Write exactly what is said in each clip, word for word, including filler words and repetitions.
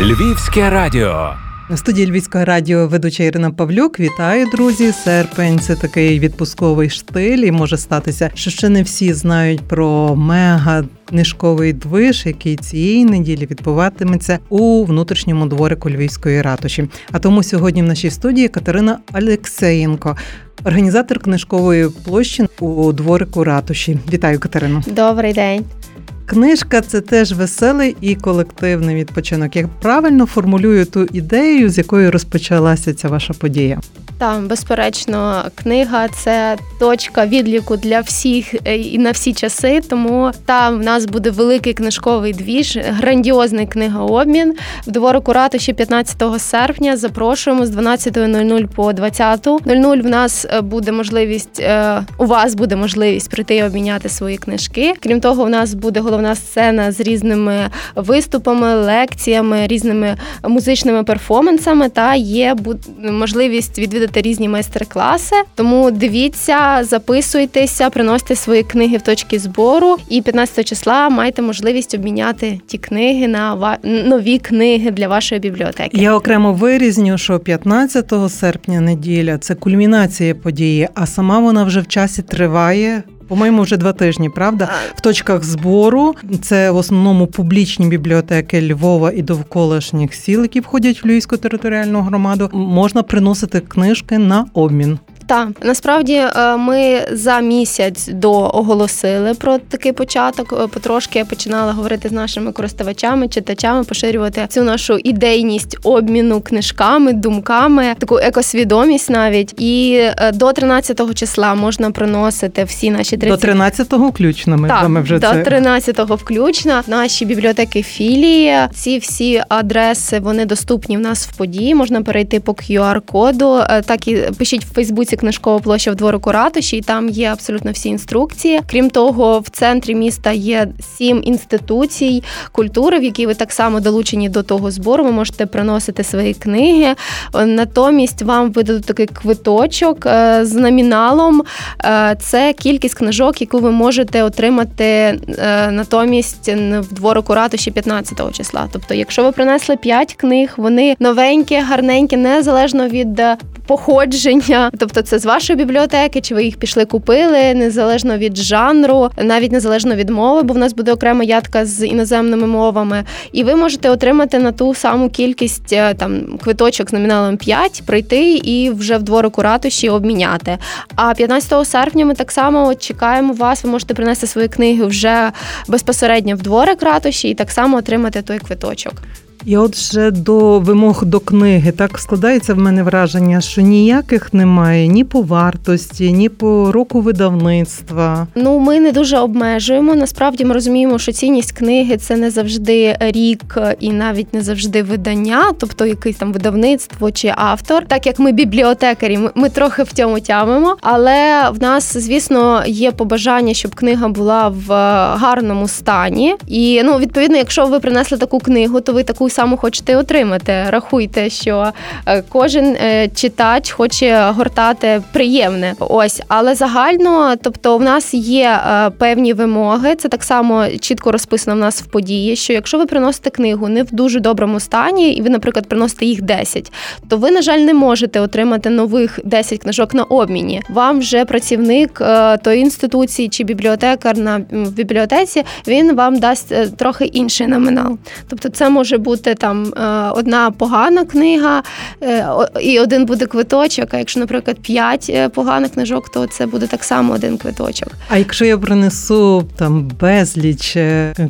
Львівське радіо. В студії Львівського радіо ведуча Ірина Павлюк. Вітаю, друзі. Серпень – це такий відпусковий штиль, і може статися, що ще не всі знають про мега книжковий движ, який цієї неділі відбуватиметься у внутрішньому дворику Львівської ратуші. А тому сьогодні в нашій студії Катерина Алексеєнко, організатор книжкової площі у дворику ратуші. Вітаю, Катерину. Добрий день. Книжка – це теж веселий і колективний відпочинок. Я правильно формулюю ту ідею, з якою розпочалася ця ваша подія? Так, безперечно, книга – це точка відліку для всіх і на всі часи, тому там в нас буде великий книжковий двіж, грандіозний книгообмін. В дворику ратуші п'ятнадцятого серпня запрошуємо з дванадцятої по двадцяту. В нас буде можливість, у вас буде можливість прийти і обміняти свої книжки. Крім того, у нас буде головна сцена з різними виступами, лекціями, різними музичними перформансами та є можливість відвідати різні майстер-класи. Тому дивіться, записуйтеся, приносите свої книги в точки збору і п'ятнадцятого числа маєте можливість обміняти ті книги на ва... нові книги для вашої бібліотеки. Я окремо вирізню, що п'ятнадцятого серпня неділя – це кульмінація події, а сама вона вже в часі триває. По-моєму, вже два тижні, правда? В точках збору. Це в основному публічні бібліотеки Львова і довколишніх сіл, які входять в Львівську територіальну громаду. Можна приносити книжки на обмін. Так, насправді ми за місяць до оголосили про такий початок. Потрошки я починала говорити з нашими користувачами, читачами, поширювати цю нашу ідейність обміну книжками, думками, таку екосвідомість навіть. І до тринадцятого числа можна приносити всі наші тридцять... До тринадцятого включно ми, так, ми вже до це... тринадцятого включно. Наші бібліотеки філії, ці всі адреси, вони доступні в нас в події. Можна перейти по кю ар коду, так і пишіть в Фейсбуці книжкова площа в дворику ратуші, і там є абсолютно всі інструкції. Крім того, в центрі міста є сім інституцій культури, в які ви так само долучені до того збору, ви можете приносити свої книги. Натомість вам видадуть такий квиточок з номіналом. Це кількість книжок, яку ви можете отримати натомість в дворику ратуші п'ятнадцятого числа. Тобто, якщо ви принесли п'ять книг, вони новенькі, гарненькі, незалежно від походження. Тобто це з вашої бібліотеки, чи ви їх пішли купили, незалежно від жанру, навіть незалежно від мови, бо в нас буде окрема ядка з іноземними мовами. І ви можете отримати на ту саму кількість там квиточок з номіналом п'ять, прийти і вже в дворику ратуші обміняти. А п'ятнадцятого серпня ми так само чекаємо вас, ви можете принести свої книги вже безпосередньо в дворик ратуші і так само отримати той квиточок. І от вже до вимог до книги так складається в мене враження, що ніяких немає ні по вартості, ні по року видавництва. Ну, ми не дуже обмежуємо. Насправді ми розуміємо, що цінність книги – це не завжди рік і навіть не завжди видання, тобто якийсь там видавництво чи автор. Так як ми бібліотекарі, ми, ми трохи в цьому тямимо, але в нас, звісно, є побажання, щоб книга була в гарному стані. І, ну, відповідно, якщо ви принесли таку книгу, то ви таку саму хочете отримати. Рахуйте, що кожен читач хоче гортати приємне. Ось, але загально, тобто в нас є певні вимоги, це так само чітко розписано в нас в події, що якщо ви приносите книгу не в дуже доброму стані, і ви, наприклад, приносите їх десять, то ви, на жаль, не можете отримати нових десять книжок на обміні. Вам вже працівник тої інституції чи бібліотекар на в бібліотеці, він вам дасть трохи інший номінал. Тобто це може бути там одна погана книга і один буде квиточок, а якщо, наприклад, п'ять поганих книжок, то це буде так само один квиточок. А якщо я принесу там безліч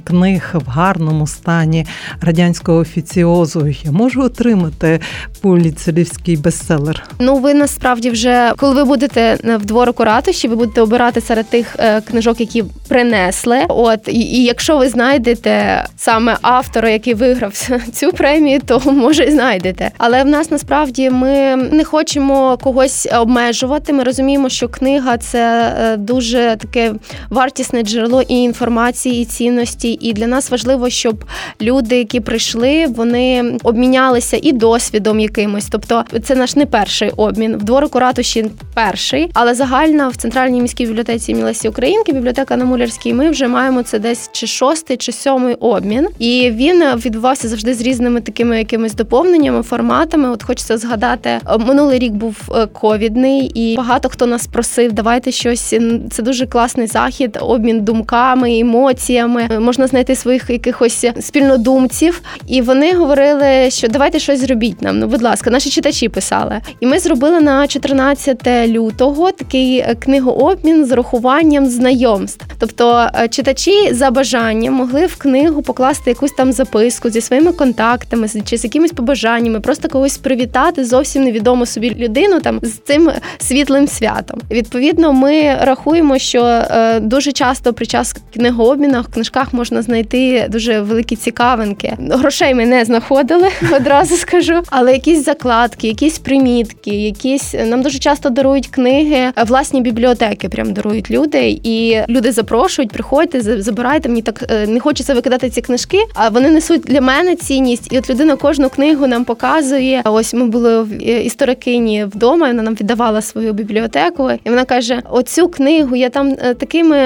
книг в гарному стані радянського офіціозу, я можу отримати пуліцерівський бестселер? Ну, ви насправді вже, коли ви будете в дворику ратуші, ви будете обирати серед тих книжок, які принесли. От, і, і якщо ви знайдете саме автора, який виграв цю премію, то, може, і знайдете. Але в нас, насправді, ми не хочемо когось обмежувати. Ми розуміємо, що книга – це дуже таке вартісне джерело і інформації, і цінності. І для нас важливо, щоб люди, які прийшли, вони обмінялися і досвідом якимось. Тобто, це наш не перший обмін. В дворику ратуші перший. Але загально в Центральній міській бібліотеці імені Лесі Українки, бібліотека на Мулярській, ми вже маємо це десь чи шостий, чи сьомий обмін. І він відбувався завжди завжди з різними такими якимись доповненнями, форматами. От хочеться згадати, минулий рік був ковідний, і багато хто нас просив, давайте щось, це дуже класний захід, обмін думками, емоціями, можна знайти своїх якихось спільнодумців. І вони говорили, що давайте щось зробіть нам, ну будь ласка, наші читачі писали. І ми зробили на чотирнадцяте лютого такий книгообмін з рахуванням знайомств. Тобто читачі за бажанням могли в книгу покласти якусь там записку зі своїми контактами чи з якимись побажаннями, просто когось привітати, зовсім невідому собі людину там з цим світлим святом. Відповідно, ми рахуємо, що дуже часто під час книгообмінах в книжках можна знайти дуже великі цікавинки. Грошей ми не знаходили, одразу скажу, але якісь закладки, якісь примітки, якісь нам дуже часто дарують книги, власні бібліотеки прям дарують люди, і люди запрошують, приходьте, забирайте, мені так не хочеться викидати ці книжки, а вони несуть для мене цінність, і от людина кожну книгу нам показує. Ось ми були в історикині вдома, вона нам віддавала свою бібліотеку, і вона каже, оцю книгу я там такими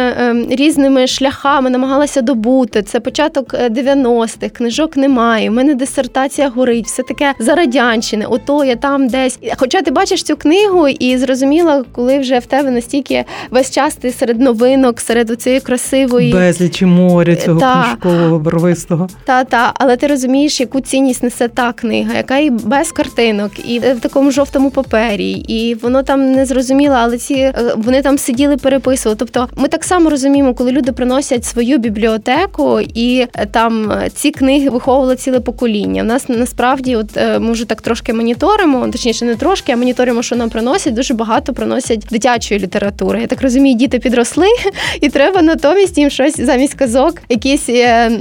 різними шляхами намагалася добути, це початок дев'яностих, книжок немає, в мене дисертація горить, все таке за радянщини, ото я там десь. Хоча ти бачиш цю книгу і зрозуміла, коли вже в тебе настільки весь час ти серед новинок, серед цієї красивої... Безлічі моря цього та, книжкового барвистого. Та-та, але ти розумієш, яку цінність несе та книга, яка і без картинок, і в такому жовтому папері, і воно там не зрозуміло, але ці вони там сиділи, переписували. Тобто ми так само розуміємо, коли люди приносять свою бібліотеку, і там ці книги виховували ціле покоління. У нас насправді, от ми вже так трошки моніторимо, точніше не трошки, а моніторимо, що нам приносять, дуже багато приносять дитячої літератури. Я так розумію, діти підросли, і треба натомість їм щось замість казок, якісь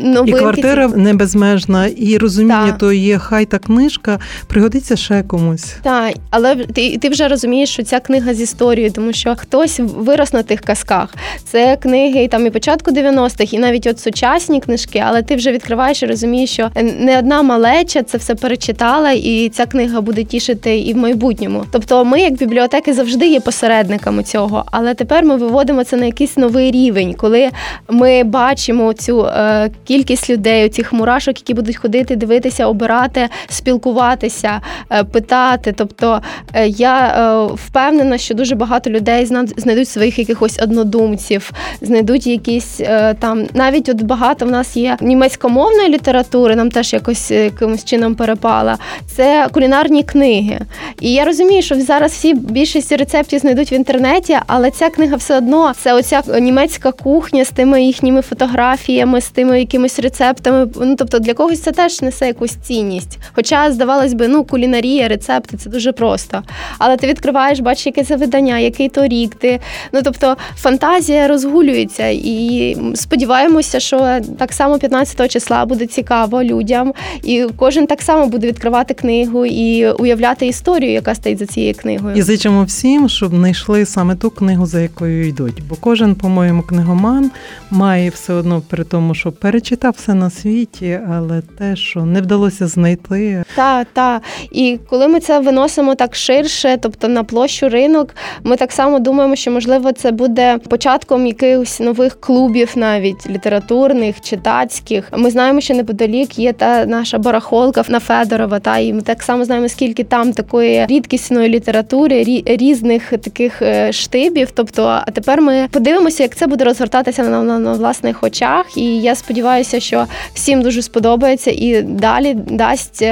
новинки. І квартира ці... не безмежна, і розуміння, та. То є хай та книжка, пригодиться ще комусь. Так, але ти, ти вже розумієш, що ця книга з історією, тому що хтось вирос на тих казках. Це книги там і початку дев'яностих, і навіть от сучасні книжки, але ти вже відкриваєш і розумієш, що не одна малеча це все перечитала, і ця книга буде тішити і в майбутньому. Тобто ми, як бібліотеки, завжди є посередниками цього, але тепер ми виводимо це на якийсь новий рівень, коли ми бачимо цю е, кількість людей, цих мурашок, які будуть ходити, дивитися, обирати, спілкуватися, е, питати. Тобто е, я е, впевнена, що дуже багато людей знайдуть своїх якихось однодумців, знайдуть якісь е, там, навіть от багато в нас є німецькомовної літератури, нам теж якось якимось чином перепала. Це кулінарні книги. І я розумію, що зараз всі більшість рецептів знайдуть в інтернеті, але ця книга все одно, це оця німецька кухня з тими їхніми фотографіями, з тими якимись рецептами. Ну, тобто для когось це теж несе якусь цінність. Хоча, здавалось би, ну, кулінарія, рецепти, це дуже просто. Але ти відкриваєш, бачиш, яке це видання, який то рік ти. Ну, тобто, фантазія розгулюється, і сподіваємося, що так само п'ятнадцятого числа буде цікаво людям, і кожен так само буде відкривати книгу і уявляти історію, яка стоїть за цією книгою. І зичимо всім, щоб знайшли саме ту книгу, за якою йдуть. Бо кожен, по-моєму, книгоман має все одно, при тому, що перечитав все на світі, але те, що не вдалося знайти. Та, та. І коли ми це виносимо так ширше, тобто на площу ринок, ми так само думаємо, що, можливо, це буде початком якихось нових клубів навіть літературних, читацьких. Ми знаємо, що неподалік є та наша барахолка на Федорова, та, і ми так само знаємо, скільки там такої рідкісної літератури, різних таких штибів. Тобто, а тепер ми подивимося, як це буде розгортатися на, на, на власних очах, і я сподіваюся, що всім дуже сподобається і далі дасть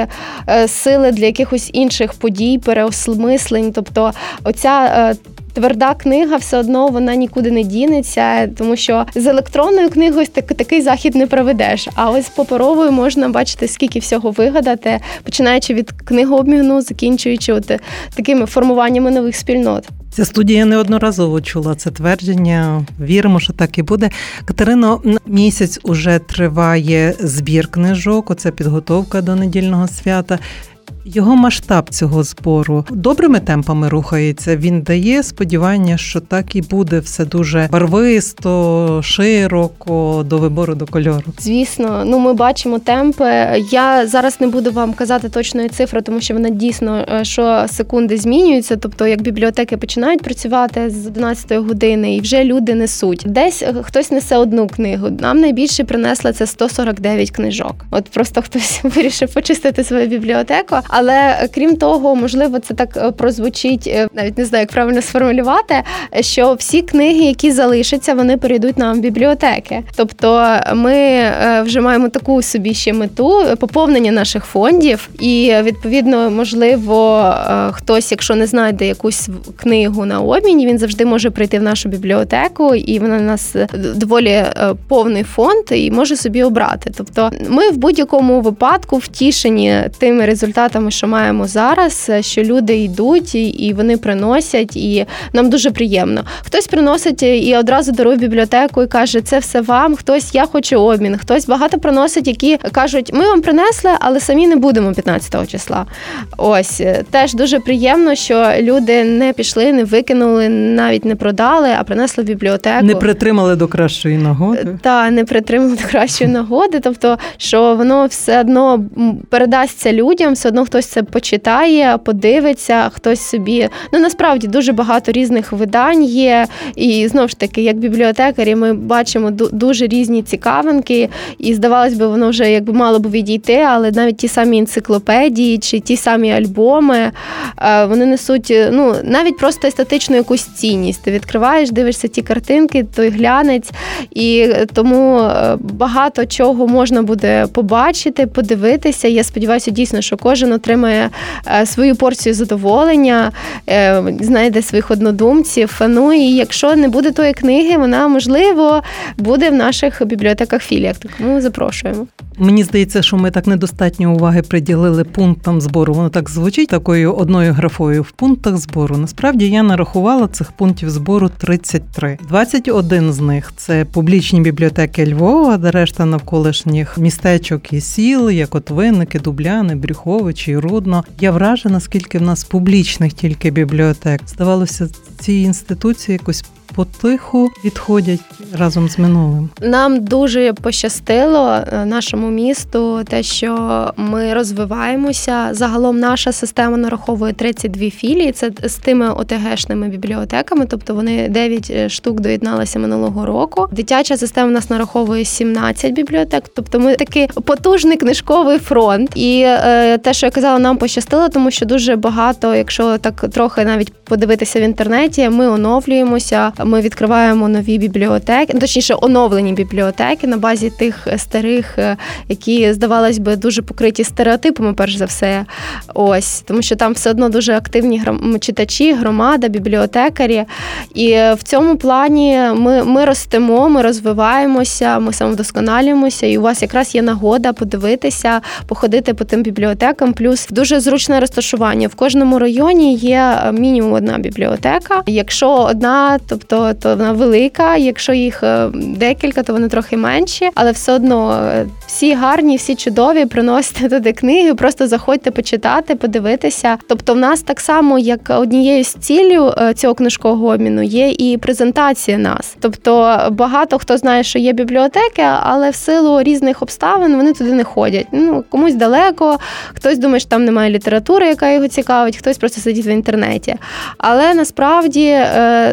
сили для якихось інших подій, переосмислень. Тобто, оця тверда книга, все одно вона нікуди не дінеться, тому що з електронною книгою так, такий захід не проведеш. А ось паперовою можна бачити, скільки всього вигадати, починаючи від книгообміну, закінчуючи от такими формуваннями нових спільнот. Ця студія неодноразово чула це твердження. Віримо, що так і буде. Катерино, місяць уже триває збір книжок, оце підготовка до недільного свята. Його масштаб цього збору добрими темпами рухається. Він дає сподівання, що так і буде все дуже барвисто, широко, до вибору, до кольору. Звісно, ну ми бачимо темпи. Я зараз не буду вам казати точної цифри, тому що вона дійсно що секунди змінюється. Тобто, як бібліотеки починають працювати з одинадцятої години, і вже люди несуть. Десь хтось несе одну книгу. Нам найбільше принесли це сто сорок дев'ять книжок. От просто хтось вирішив почистити свою бібліотеку. Але крім того, можливо, це так прозвучить, навіть не знаю, як правильно сформулювати, що всі книги, які залишаться, вони перейдуть нам в бібліотеки. Тобто ми вже маємо таку собі ще мету поповнення наших фондів, і відповідно, можливо, хтось, якщо не знайде якусь книгу на обміні, він завжди може прийти в нашу бібліотеку, і вона у нас доволі повний фонд і може собі обрати. Тобто ми в будь-якому випадку втішені тими результатами, що маємо зараз, що люди йдуть і вони приносять, і нам дуже приємно. Хтось приносить і одразу дарує бібліотеку і каже, це все вам, хтось, я хочу обмін, хтось багато приносить, які кажуть, ми вам принесли, але самі не будемо п'ятнадцятого числа. Ось, теж дуже приємно, що люди не пішли, не викинули, навіть не продали, а принесли в бібліотеку. Не притримали до кращої нагоди. Та, не притримали до кращої нагоди, тобто, що воно все одно передасться людям, все одно хтось це почитає, подивиться, хтось собі. Ну, насправді, дуже багато різних видань є, і, знову ж таки, як бібліотекарі, ми бачимо дуже різні цікавинки, і, здавалось би, воно вже, якби, мало б відійти, але навіть ті самі енциклопедії, чи ті самі альбоми, вони несуть, ну, навіть просто естетичну якусь цінність. Ти відкриваєш, дивишся ті картинки, той глянець, і тому багато чого можна буде побачити, подивитися. Я сподіваюся, дійсно, що кожен отримає свою порцію задоволення, знайде своїх однодумців. Ну і якщо не буде тої книги, вона, можливо, буде в наших бібліотеках-філіях. Тому запрошуємо. Мені здається, що ми так недостатньо уваги приділили пунктам збору. Воно так звучить, такою одною графою в пунктах збору. Насправді, я нарахувала цих пунктів збору тридцять три. двадцять один з них – це публічні бібліотеки Львова, де решта навколишніх містечок і сіл, як от Винники, Дубляни, Брюховичі і Рудно. Я вражена, скільки в нас публічних тільки бібліотек. Здавалося, ці інституції якось потиху відходять разом з минулим. Нам дуже пощастило, нашому місту, те, що ми розвиваємося. Загалом наша система нараховує тридцять дві філії, це з тими о те гешними бібліотеками, тобто вони дев'ять штук доєдналися минулого року. Дитяча система у нас нараховує сімнадцять бібліотек, тобто ми такий потужний книжковий фронт. І е, те, що я казала, нам пощастило, тому що дуже багато, якщо так трохи навіть подивитися в інтернеті, ми оновлюємося, ми відкриваємо нові бібліотеки, точніше, оновлені бібліотеки на базі тих старих, які, здавалось би, дуже покриті стереотипами, перш за все. Ось, тому що там все одно дуже активні гром... читачі, громада, бібліотекарі. І в цьому плані ми, ми ростемо, ми розвиваємося, ми самовдосконалюємося, і у вас якраз є нагода подивитися, походити по тим бібліотекам. Плюс дуже зручне розташування. В кожному районі є мінімум одна бібліотека. Якщо одна, тобто То, то вона велика, якщо їх декілька, то вони трохи менші, але все одно всі гарні, всі чудові, приносите туди книги, просто заходьте почитати, подивитися. Тобто в нас так само, як однією з цілів цього книжкового обміну є і презентація нас. Тобто багато хто знає, що є бібліотеки, але в силу різних обставин вони туди не ходять. Ну, комусь далеко, хтось думає, що там немає літератури, яка його цікавить, хтось просто сидить в інтернеті. Але насправді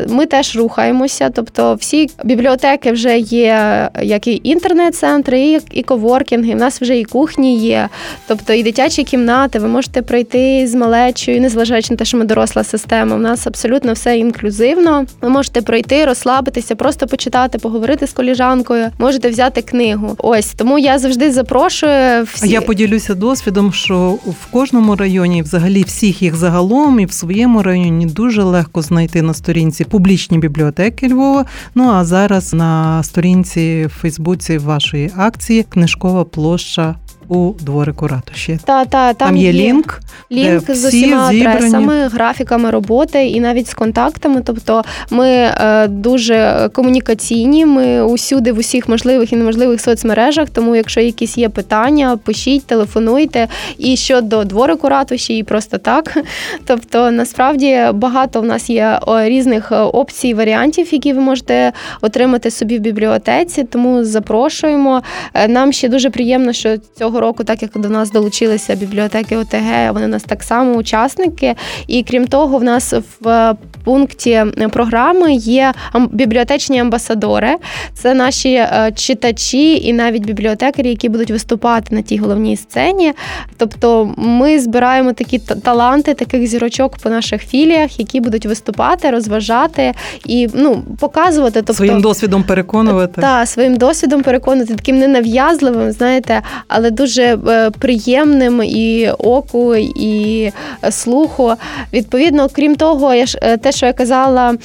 ми теж рухаємося, тобто всі бібліотеки вже є, як і інтернет-центри, і, і коворкінги, в нас вже і кухні є, тобто і дитячі кімнати, ви можете прийти з малечою, незважаючи на те, що ми доросла система, в нас абсолютно все інклюзивно, ви можете пройти, розслабитися, просто почитати, поговорити з коліжанкою, можете взяти книгу. Ось, тому я завжди запрошую всі. Я поділюся досвідом, що в кожному районі, взагалі всіх їх загалом, і в своєму районі дуже легко знайти на сторінці публічні бібліотеки, бібліотеки Львова. Ну, а зараз на сторінці в Фейсбуці вашої акції «Книжкова площа у дворику ратуші. Та, та, там, там є лінк, лінк де всі з усіма зібрані адресами, графіками роботи і навіть з контактами. Тобто ми е, дуже комунікаційні, ми усюди в усіх можливих і неможливих соцмережах, тому якщо якісь є питання, пишіть, телефонуйте. І щодо дворику ратуші, і просто так. Тобто насправді багато в нас є різних опцій, варіантів, які ви можете отримати собі в бібліотеці, тому запрошуємо. Нам ще дуже приємно, що цього року, так як до нас долучилися бібліотеки О Т Г, вони у нас так само учасники. І крім того, в нас в пункті програми є бібліотечні амбасадори. Це наші читачі і навіть бібліотекарі, які будуть виступати на тій головній сцені. Тобто ми збираємо такі таланти, таких зірочок по наших філіях, які будуть виступати, розважати і ну, показувати. Тобто, своїм досвідом переконувати. Так, своїм досвідом переконувати, таким ненав'язливим, знаєте, але дуже приємним і оку, і слуху. Відповідно, крім того, я ж, те, що я казала,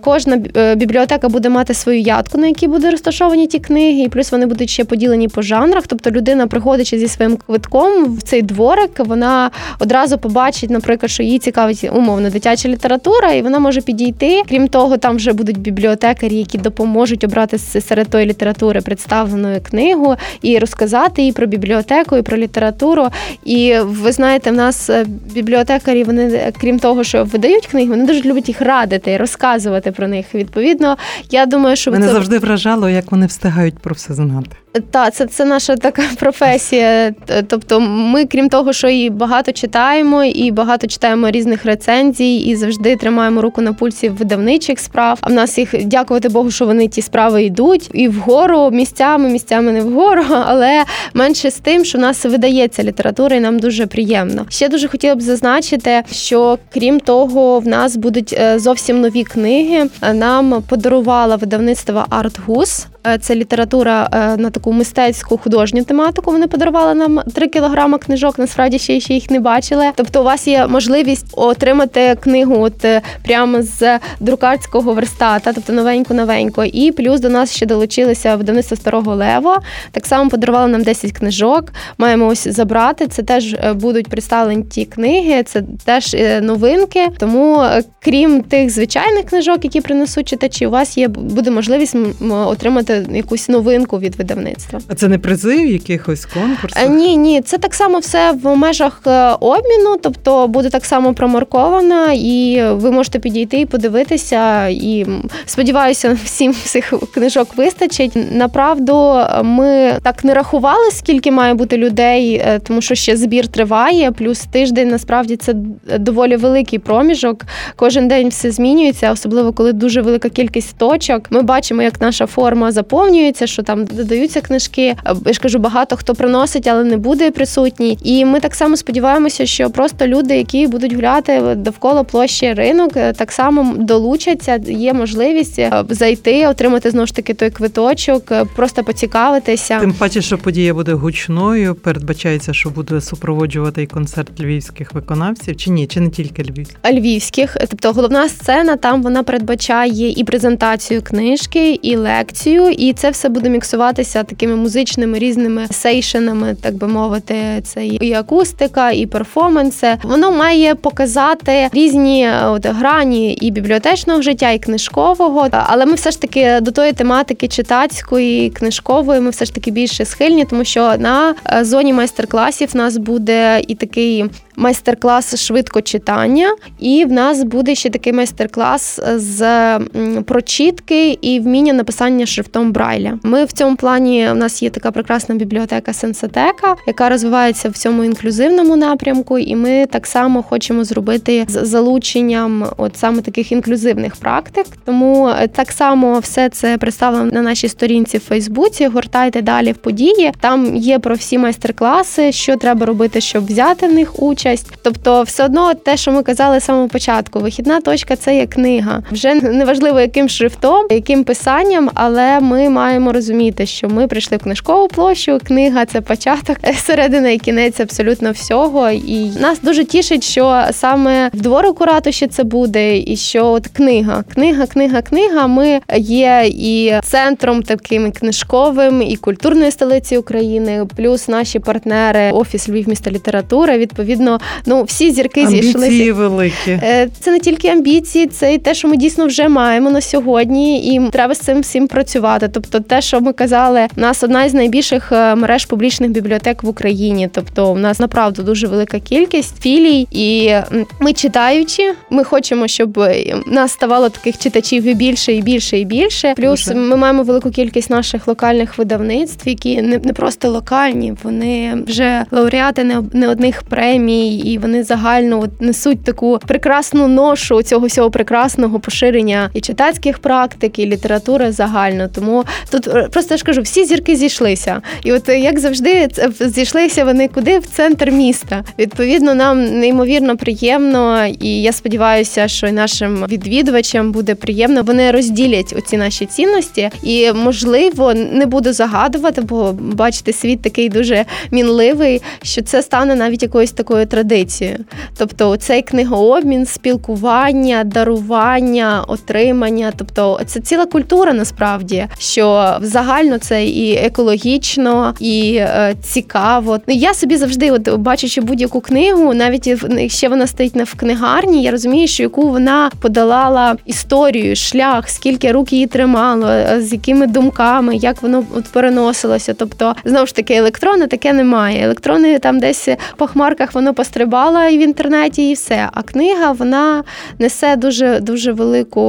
кожна бібліотека буде мати свою ядку, на якій будуть розташовані ті книги, і плюс вони будуть ще поділені по жанрах. Тобто людина, приходячи зі своїм квитком в цей дворик, вона одразу побачить, наприклад, що їй цікавить умовно дитяча література, і вона може підійти. Крім того, там вже будуть бібліотекарі, які допоможуть обрати серед тої літератури представленої книгу і розказати їй про бібліотеку, і про літературу. І ви знаєте, в нас бібліотекарі, вони, крім того, що видають книги, вони дуже люблять їх радити і розказувати про них. Відповідно, я думаю, що... Мене це... завжди вражало, як вони встигають про все знати. Так, це, це наша така професія. Тобто ми, крім того, що і багато читаємо, і багато читаємо різних рецензій, і завжди тримаємо руку на пульсі видавничих справ. А в нас їх, дякувати Богу, що вони ті справи йдуть. І вгору місцями, місцями не вгору, але менше з тим, що в нас видається література, і нам дуже приємно. Ще дуже хотіла б зазначити, що крім того, в нас будуть зовсім нові книги. Нам подарувало видавництво «Артгус». Це література на таку мистецьку, художню тематику. Вони подарували нам три кілограми книжок, насправді ще, ще їх не бачили. Тобто у вас є можливість отримати книгу от прямо з друкарського верста, та, тобто новенько-новенько. І плюс до нас ще долучилися видавництво «Старого Лева». Так само подарували нам десять книжок. Маємо ось забрати. Це теж будуть представлені ті книги, це теж новинки. Тому крім тих звичайних книжок, які принесуть читачі, у вас є, буде можливість отримати якусь новинку від видавництва. А це не призи в якихось конкурсах? Ні, ні. Це так само все в межах обміну, тобто буде так само промарковано, і ви можете підійти і подивитися, і сподіваюся, всім цих книжок вистачить. Направду, ми так не рахували, скільки має бути людей, тому що ще збір триває, плюс тиждень, насправді, це доволі великий проміжок. Кожен день все змінюється, особливо, коли дуже велика кількість точок. Ми бачимо, як наша форма заповнюється, що там додаються книжки. Я ж кажу, багато хто приносить, але не буде присутній. І ми так само сподіваємося, що просто люди, які будуть гуляти довкола площі ринок, так само долучаться, є можливість зайти, отримати знову ж таки той квиточок, просто поцікавитися. Тим паче, що подія буде гучною, передбачається, що буде супроводжувати і концерт львівських виконавців, чи ні, чи не тільки львівських? Львівських. Тобто головна сцена, там вона передбачає і презентацію книжки, і лекцію, і це все буде міксуватися такими музичними різними сейшенами, так би мовити, це і акустика, і перформанси. Воно має показати різні от, грані і бібліотечного життя, і книжкового, але ми все ж таки до тої тематики читацької, книжкової, ми все ж таки більше схильні, тому що на зоні майстер-класів в нас буде і такий майстер-клас швидко читання, і в нас буде ще такий майстер-клас з прочитки і вміння написання шрифтом Брайля. Ми в цьому плані, у нас є така прекрасна бібліотека Сенсотека, яка розвивається в цьому інклюзивному напрямку, і ми так само хочемо зробити з залученням от саме таких інклюзивних практик. Тому так само все це представлено на нашій сторінці в Фейсбуці, гортайте далі в події, там є про всі майстер-класи, що треба робити, щоб взяти в них участь, участь. Тобто все одно те, що ми казали з самого початку, вихідна точка – це є книга. Вже неважливо, яким шрифтом, яким писанням, але ми маємо розуміти, що ми прийшли в книжкову площу, книга – це початок, середина і кінець абсолютно всього. І нас дуже тішить, що саме в дворику ратуші це буде, і що от книга, книга, книга, книга, ми є і центром таким книжковим, і культурної столиці України, плюс наші партнери, Офіс Львів міста літератури, відповідно, ну, всі зірки амбіції зійшлися. Амбіції великі. Це не тільки амбіції, це і те, що ми дійсно вже маємо на сьогодні, і треба з цим всім працювати. Тобто те, що ми казали, у нас одна із найбільших мереж публічних бібліотек в Україні, тобто у нас, направду, дуже велика кількість філій, і ми читаючи, ми хочемо, щоб нас ставало таких читачів і більше, і більше, і більше. Плюс ми маємо велику кількість наших локальних видавництв, які не просто локальні, вони вже лауреати не одних премій, і вони загально от несуть таку прекрасну ношу цього всього прекрасного поширення і читацьких практик, і літератури загально. Тому тут просто я ж кажу, всі зірки зійшлися. І от, як завжди, зійшлися вони куди? В центр міста. Відповідно, нам неймовірно приємно, і я сподіваюся, що і нашим відвідувачам буде приємно. Вони розділять оці наші цінності, і, можливо, не буду загадувати, бо, бачите, світ такий дуже мінливий, що це стане навіть якоюсь такою традицією. Тобто, цей книгообмін, спілкування, дарування, отримання, тобто, це ціла культура, насправді, що загально це і екологічно, і е, цікаво. Я собі завжди, от, бачачи будь-яку книгу, навіть ще вона стоїть в книгарні, я розумію, що яку вона подолала історію, шлях, скільки рук її тримало, з якими думками, як воно от переносилося. Тобто, знову ж таки, електрони таке немає. Електрони там десь по хмарках воно пострибало і в інтернеті, і все. А книга, вона несе дуже-дуже велику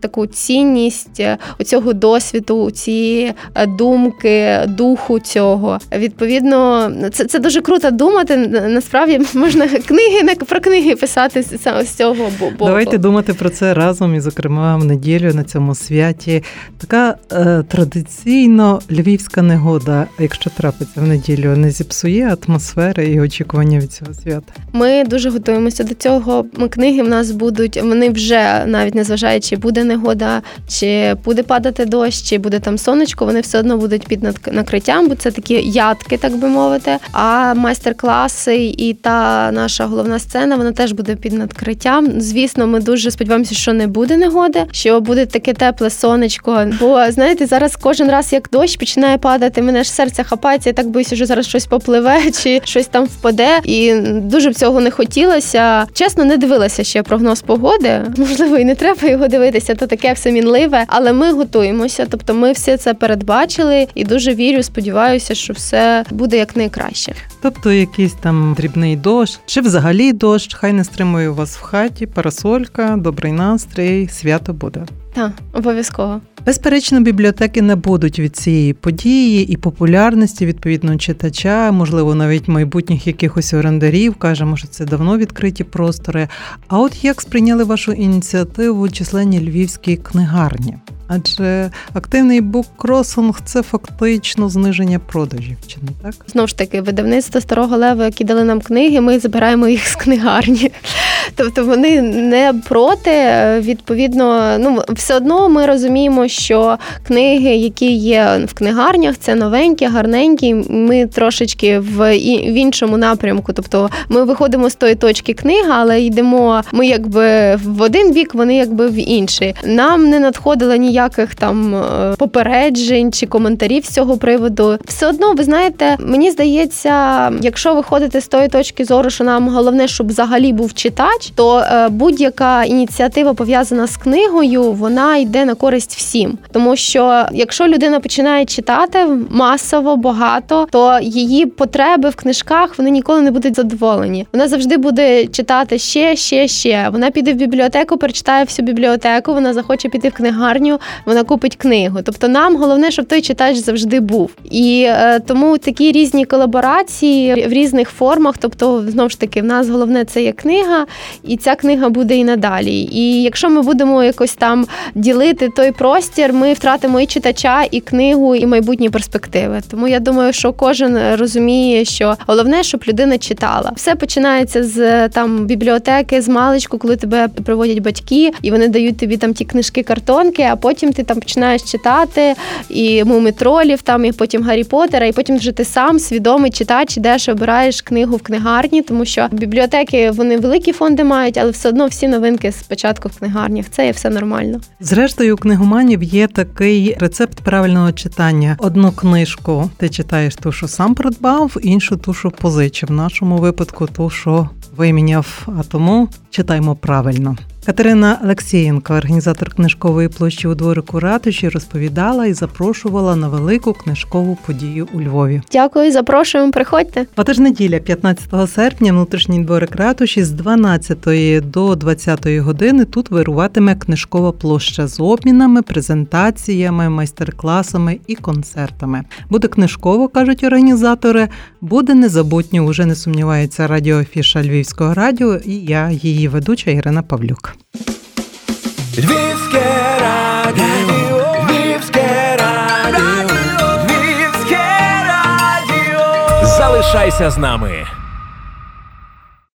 таку цінність оцього досвіду, цієї думки, духу цього. Відповідно, це, це дуже круто думати. Насправді, можна книги, про книги писати саме з цього боку. Давайте думати про це разом, і, зокрема, в неділю на цьому святі. Така е, традиційно львівська негода, якщо трапиться в неділю, не зіпсує атмосфери і очікування від цього свята? Ми дуже готуємося до цього. Ми, книги в нас будуть, вони вже, навіть незважаючи, буде негода, чи буде падати дощ, чи буде там сонечко, вони все одно будуть під накриттям, бо це такі ядки, так би мовити. А майстер-класи і та наша головна сцена, вона теж буде під накриттям. Звісно, ми дуже сподіваємося, що не буде негоди, що буде таке тепле сонечко. Бо, знаєте, зараз кожен раз, як дощ починає падати, мене ж серце хапається, я так боюся, що зараз щось попливе, чи щось там впаде. І дуже б цього не хотілося. Чесно, не дивилася ще прогноз погоди. Можливо, і не треба його дивитися, то таке все мінливе. Але ми готуємося, тобто ми все це передбачили і дуже вірю, сподіваюся, що все буде як найкраще. Тобто якийсь там дрібний дощ, чи взагалі дощ, хай не стримує вас в хаті, парасолька, добрий настрій, свято буде. Так, обов'язково. Безперечно, бібліотеки не будуть від цієї події і популярності, відповідно, читача, можливо, навіть майбутніх якихось орендарів, кажемо, що це давно відкриті простори. А от як сприйняли вашу ініціативу численні львівські книгарні? Адже активний буккросинг – це фактично зниження продажів, чи не так? Знову ж таки, видавництво Старого Лева, які дали нам книги, ми забираємо їх з книгарні. Тобто вони не проти, відповідно, ну все одно ми розуміємо, що книги, які є в книгарнях, це новенькі, гарненькі, ми трошечки в, і, в іншому напрямку. Тобто ми виходимо з тої точки книга, але йдемо, ми якби в один бік, вони якби в інший. Нам не надходило ніяких там попереджень чи коментарів з цього приводу. Все одно, ви знаєте, мені здається, якщо виходити з тої точки зору, що нам головне, щоб взагалі був читач, то будь-яка ініціатива, пов'язана з книгою, вона йде на користь всім. Тому що, якщо людина починає читати масово, багато, то її потреби в книжках, вони ніколи не будуть задоволені. Вона завжди буде читати ще, ще, ще. Вона піде в бібліотеку, перечитає всю бібліотеку, вона захоче піти в книгарню, вона купить книгу. Тобто нам головне, щоб той читач завжди був. І е, тому такі різні колаборації в різних формах, тобто, знову ж таки, в нас головне це є книга – і ця книга буде і надалі. І якщо ми будемо якось там ділити той простір, ми втратимо і читача, і книгу, і майбутні перспективи. Тому я думаю, що кожен розуміє, що головне, щоб людина читала. Все починається з там бібліотеки, з маличку, коли тебе приводять батьки, і вони дають тобі там ті книжки-картонки, а потім ти там починаєш читати і Мумі-тролів, там, і потім Гаррі Поттера, і потім вже ти сам свідомий читач, ідеш, обираєш книгу в книгарні, тому що бібліотеки, вони великі фонди мають, але все одно всі новинки спочатку в книгарнях. Це є все нормально. Зрештою, у книгоманів є такий рецепт правильного читання. Одну книжку ти читаєш ту, що сам придбав, іншу ту, що позичив. В нашому випадку ту, що виміняв, а тому читаємо правильно. Катерина Алексєєнко, організатор книжкової площі у дворику ратуші, розповідала і запрошувала на велику книжкову подію у Львові. Дякую, запрошуємо, приходьте. А тож неділя, п'ятнадцятого серпня, внутрішній дворик ратуші з дванадцятої до двадцятої години тут вируватиме книжкова площа з обмінами, презентаціями, майстер-класами і концертами. Буде книжково, кажуть організатори, буде незабутньо, уже не сумнівається радіоафіша Львівського радіо, і я, її ведуча Ірина Павлюк. Львівське радіо, Львівське радіо, Львівське радіо. Залишайся з нами.